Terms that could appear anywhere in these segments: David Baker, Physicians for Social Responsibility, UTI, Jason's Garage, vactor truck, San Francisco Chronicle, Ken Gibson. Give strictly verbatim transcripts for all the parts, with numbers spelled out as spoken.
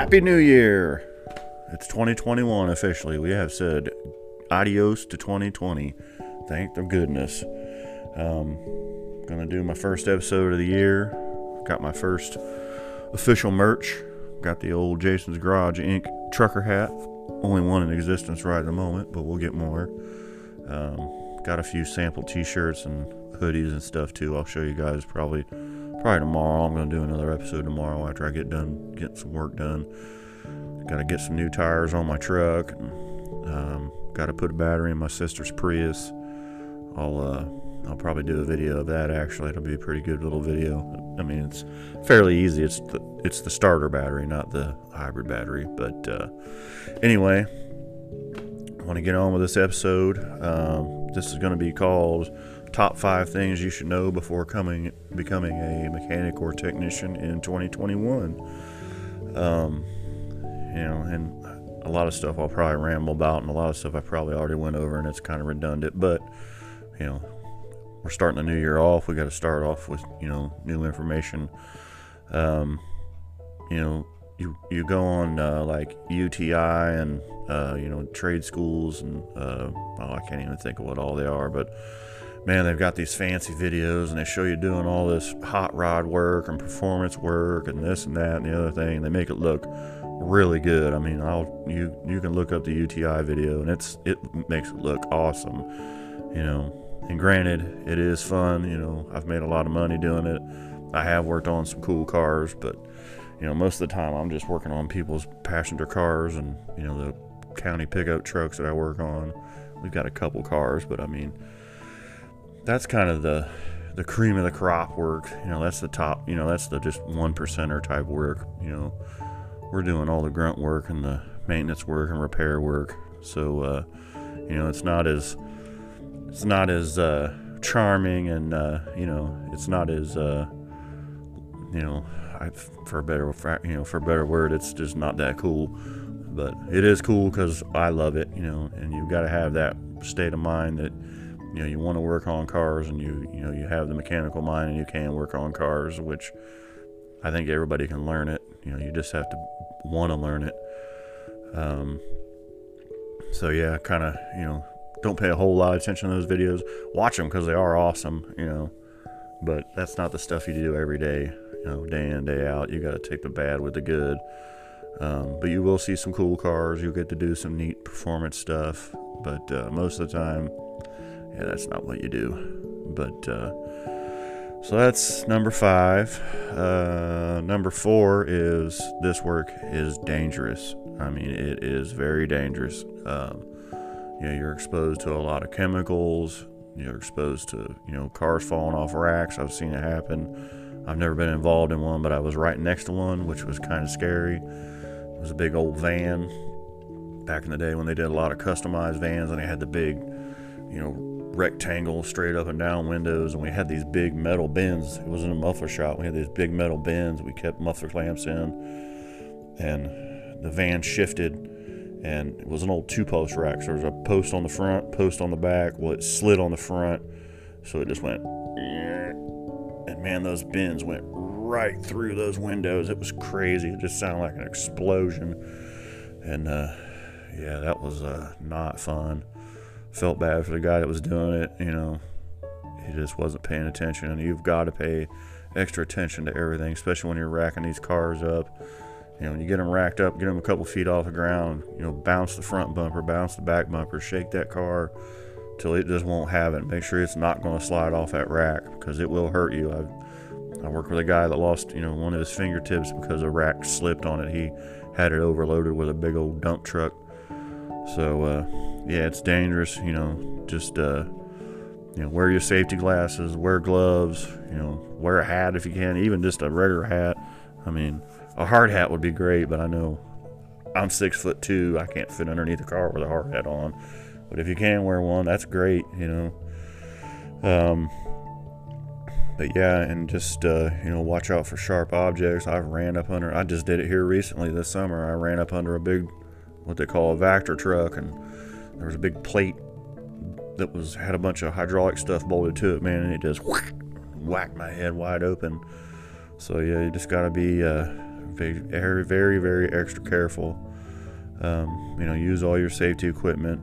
Happy New Year! It's twenty twenty-one officially. We have said adios to twenty twenty. Thank the goodness. Um, gonna do my first episode of the year. Got my first official merch. Got the old Jason's Garage Incorporated trucker hat. Only one in existence right at the moment, but we'll get more. Um, got a few sample t-shirts and hoodies and stuff too. I'll show you guys probably probably tomorrow. I'm going to do another episode tomorrow after I get done getting some work done. Got to get some new tires on my truck. And, um, got to put a battery in my sister's Prius. I'll uh, I'll probably do a video of that. Actually, it'll be a pretty good little video. I mean, it's fairly easy. It's the, it's the starter battery, not the hybrid battery. But uh, anyway, I want to get on with this episode. Um, this is going to be called Top Five Things You Should Know Before coming becoming a mechanic or technician in twenty twenty-one. Um, you know, and a lot of stuff I'll probably ramble about, and a lot of stuff I probably already went over, and it's kind of redundant. But you know, we're starting the new year off. We got to start off with you know new information. Um, you know, you you go on uh, like U T I and uh, you know trade schools, and uh, oh, I can't even think of what all they are, but man, they've got these fancy videos, and they show you doing all this hot rod work and performance work and this and that and the other thing. They make it look really good. I mean, I'll you you can look up the U T I video, and it's it makes it look awesome, you know. And granted, it is fun. You know, I've made a lot of money doing it. I have worked on some cool cars, but you know, most of the time I'm just working on people's passenger cars and you know the county pickup trucks that I work on. We've got a couple cars, but I mean, that's kind of the the cream of the crop work, you know. That's the top, you know, that's the just one percenter type work. You know, we're doing all the grunt work and the maintenance work and repair work. So uh you know, it's not as it's not as uh charming, and uh you know, it's not as uh you know I, for a better you know for a better word, it's just not that cool. But it is cool because I love it, you know. And you've got to have that state of mind that you know, you want to work on cars, and you you know you have the mechanical mind, and you can work on cars, which I think everybody can learn it. You know, you just have to want to learn it. Um, so yeah, kind of you know, don't pay a whole lot of attention to those videos. Watch them because they are awesome, you know. But that's not the stuff you do every day, you know, day in day out. You got to take the bad with the good. Um, but you will see some cool cars. You'll get to do some neat performance stuff. But uh, most of the time, yeah, that's not what you do. But uh, so that's number five. Uh, number four is this work is dangerous. I mean, it is very dangerous. Um, you know, you're exposed to a lot of chemicals. You're exposed to you know cars falling off racks. I've seen it happen. I've never been involved in one, but I was right next to one, which was kind of scary. It was a big old van back in the day when they did a lot of customized vans, and they had the big you know rectangle straight up and down windows, and we had these big metal bins. It was in a muffler shop. We had these big metal bins. We kept muffler clamps in, and the van shifted, and it was an old two-post rack. So there was a post on the front, post on the back. Well, it slid on the front, so it just went, and man, those bins went right through those windows. It was crazy. It just sounded like an explosion. And uh yeah, that was uh not fun. Felt bad for the guy that was doing it, you know. He just wasn't paying attention, and you've got to pay extra attention to everything, especially when you're racking these cars up. You know, when you get them racked up, get them a couple feet off the ground, you know, bounce the front bumper, bounce the back bumper, shake that car till it just won't have it. Make sure it's not going to slide off that rack, because it will hurt you. I I worked with a guy that lost, you know, one of his fingertips because a rack slipped on it. He had it overloaded with a big old dump truck. So, uh, yeah, it's dangerous, you know, just, uh, you know, wear your safety glasses, wear gloves, you know, wear a hat if you can, even just a regular hat. I mean, a hard hat would be great, but I know I'm six foot two. I can't fit underneath a car with a hard hat on, but if you can wear one, that's great, you know. Um, but yeah, and just, uh, you know, watch out for sharp objects. I've ran up under, I just did it here recently this summer. I ran up under a big, what they call a vactor truck, and there was a big plate that was had a bunch of hydraulic stuff bolted to it, man, and it just whack, whacked my head wide open. So yeah, you just gotta be uh, very, very, very extra careful. Um, you know, use all your safety equipment.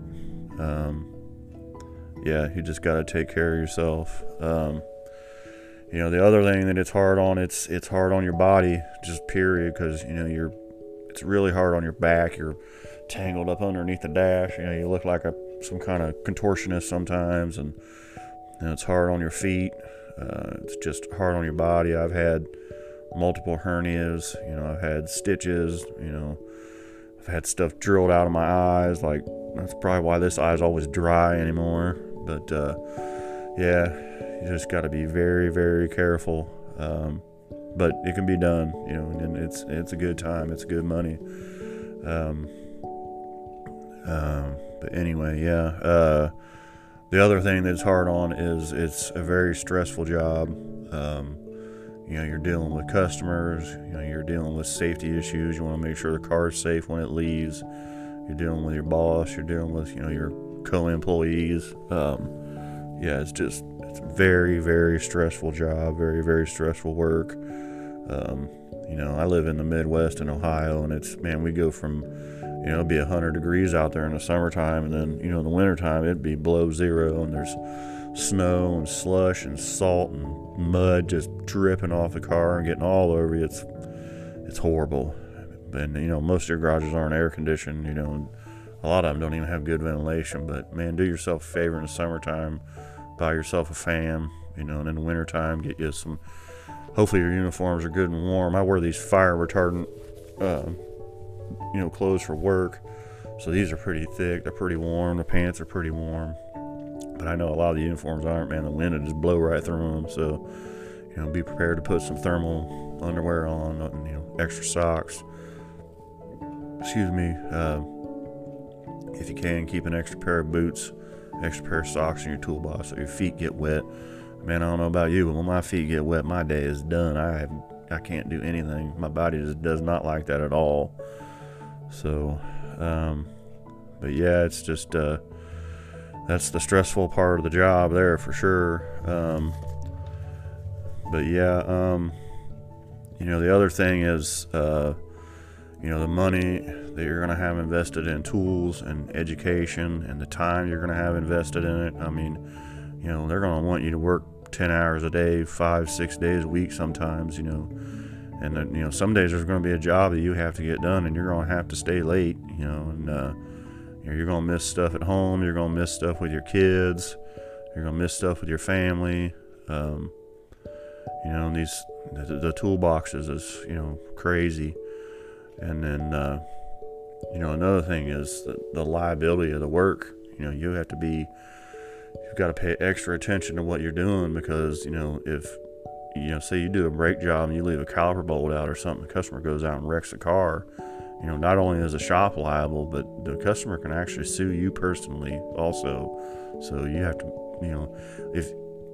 Um, yeah, you just got to take care of yourself. Um, you know, the other thing that it's hard on, it's it's hard on your body, just period, because, you know, you're, it's really hard on your back. You're tangled up underneath the dash. You know, you look like a some kind of contortionist sometimes, and you know, it's hard on your feet. Uh, it's just hard on your body. I've had multiple hernias. You know, I've had stitches. You know, I've had stuff drilled out of my eyes. Like, that's probably why this eye's always dry anymore. But uh, yeah, you just got to be very, very careful. Um, but it can be done. You know, and it's it's a good time. It's good money. Um, um, but anyway, yeah. Uh, The other thing that's hard on is it's a very stressful job. Um, you know, you're dealing with customers, you know, you're dealing with safety issues. You want to make sure the car's safe when it leaves. You're dealing with your boss. You're dealing with, you know, your co-employees. Um, yeah, it's just, it's a very, very stressful job, very, very stressful work. Um, you know, I live in the Midwest in Ohio, and it's, man, we go from, you know, it'd be one hundred degrees out there in the summertime, and then, you know, in the wintertime, it'd be below zero, and there's snow and slush and salt and mud just dripping off the car and getting all over you. It's, it's horrible. And, you know, most of your garages aren't air conditioned, you know, and a lot of them don't even have good ventilation. But, man, do yourself a favor in the summertime, buy yourself a fan, you know, and in the wintertime, get you some, hopefully your uniforms are good and warm. I wear these fire retardant, uh, you know, clothes for work, so these are pretty thick, they're pretty warm, the pants are pretty warm, but I know a lot of the uniforms aren't, man. The wind will just blow right through them, so, you know, be prepared to put some thermal underwear on, you know, extra socks, excuse me, uh, if you can, keep an extra pair of boots, extra pair of socks in your toolbox so your feet get wet. Man, I don't know about you, but when my feet get wet, my day is done. I have, I can't do anything. My body just does not like that at all. So, um, but yeah, it's just, uh, that's the stressful part of the job there for sure. Um, but yeah, um, you know, the other thing is, uh, you know, the money that you're going to have invested in tools and education, and the time you're going to have invested in it. I mean, you know, they're going to want you to work ten hours a day, five, six days a week sometimes, you know. And, then, you know, some days there's going to be a job that you have to get done, and you're going to have to stay late, you know, and uh, you're going to miss stuff at home. You're going to miss stuff with your kids. You're going to miss stuff with your family. Um, you know, and these, the, the toolboxes is, you know, crazy. And then, uh, you know, another thing is the, the liability of the work. You know, you have to be, you've got to pay extra attention to what you're doing, because, you know, if, you know, say you do a brake job and you leave a caliper bolt out or something, the customer goes out and wrecks the car, you know, not only is the shop liable, but the customer can actually sue you personally also. So you have to, you know, if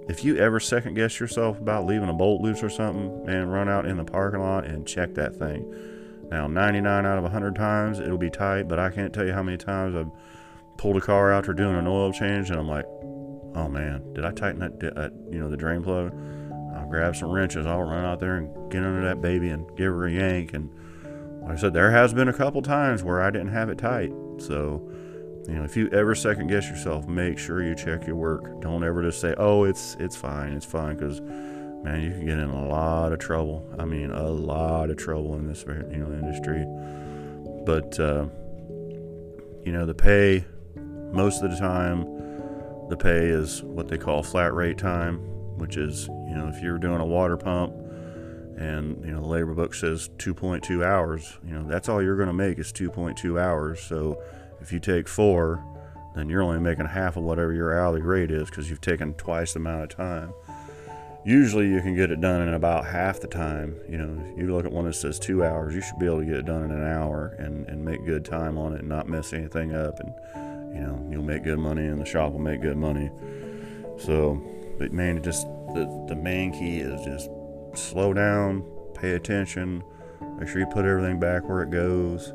if you ever second guess yourself about leaving a bolt loose or something, man, run out in the parking lot and check that thing. Now, ninety-nine out of one hundred times it'll be tight, but I can't tell you how many times I've pulled a car out there doing an oil change and I'm like, oh man, did I tighten that, did I, you know, the drain plug? I'll grab some wrenches, I'll run out there and get under that baby and give her a yank. And like I said, there has been a couple times where I didn't have it tight. So, you know, if you ever second guess yourself, make sure you check your work. Don't ever just say, oh, it's it's fine, it's fine, because, man, you can get in a lot of trouble. I mean, a lot of trouble in this, you know, industry. But, uh, you know, the pay, most of the time, the pay is what they call flat rate time, which is, you know, if you're doing a water pump and, you know, the labor book says two point two hours, you know, that's all you're going to make is two point two hours. So if you take four, then you're only making half of whatever your hourly rate is, because you've taken twice the amount of time. Usually you can get it done in about half the time. You know, if you look at one that says two hours, you should be able to get it done in an hour and, and make good time on it and not mess anything up. And, you know, you'll make good money and the shop will make good money. So, but man, it just, the, the main key is just slow down, pay attention, make sure you put everything back where it goes,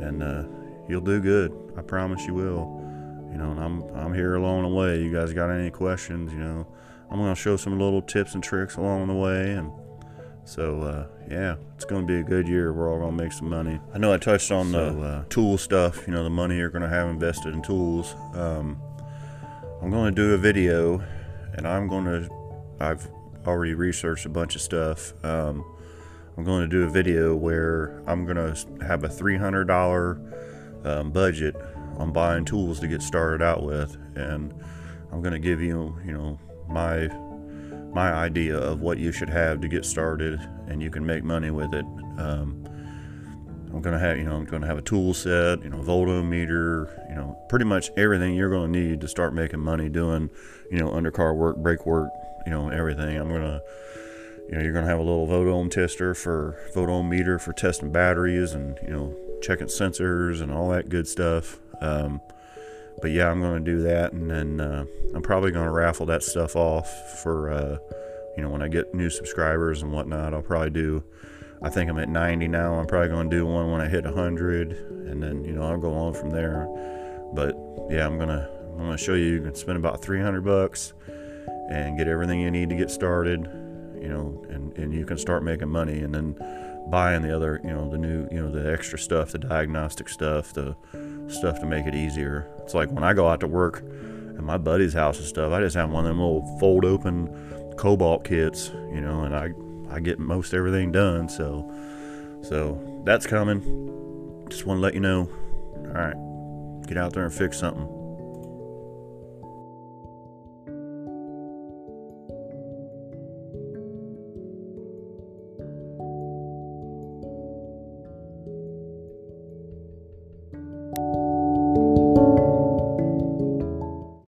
and uh, you'll do good. I promise you will. You know, and I'm I'm here along the way. You guys got any questions? You know, I'm gonna show some little tips and tricks along the way, and So, uh, yeah, it's going to be a good year. We're all going to make some money. I know I touched on so, the uh, tool stuff, you know, the money you're going to have invested in tools. Um, I'm going to do a video, and I'm going to, I've already researched a bunch of stuff. Um, I'm going to do a video where I'm going to have a three hundred dollar um, budget on buying tools to get started out with. And I'm going to give you, you know, my my idea of what you should have to get started, and you can make money with it. Um, I'm gonna have, you know, I'm gonna have a tool set, you know, voltometer, you know, pretty much everything you're gonna need to start making money doing, you know, undercar work, brake work, you know, everything. I'm gonna, you know, you're gonna have a little voltome tester for voltometer for testing batteries and, you know, checking sensors and all that good stuff. Um, But yeah, I'm going to do that, and then uh, I'm probably going to raffle that stuff off for, uh, you know, when I get new subscribers and whatnot. I'll probably do, I think I'm at ninety now. I'm probably going to do one when I hit one hundred, and then, you know, I'll go on from there. But yeah, I'm going to I'm going to show you, you can spend about three hundred bucks and get everything you need to get started, you know, and, and you can start making money, and then buying the other, you know, the new, you know, the extra stuff, the diagnostic stuff, the stuff to make it easier. It's like when I go out to work at my buddy's house and stuff, I just have one of them little fold open Cobalt kits, you know, and I I get most everything done. So so that's coming. Just want to let you know. All right, get out there and fix something.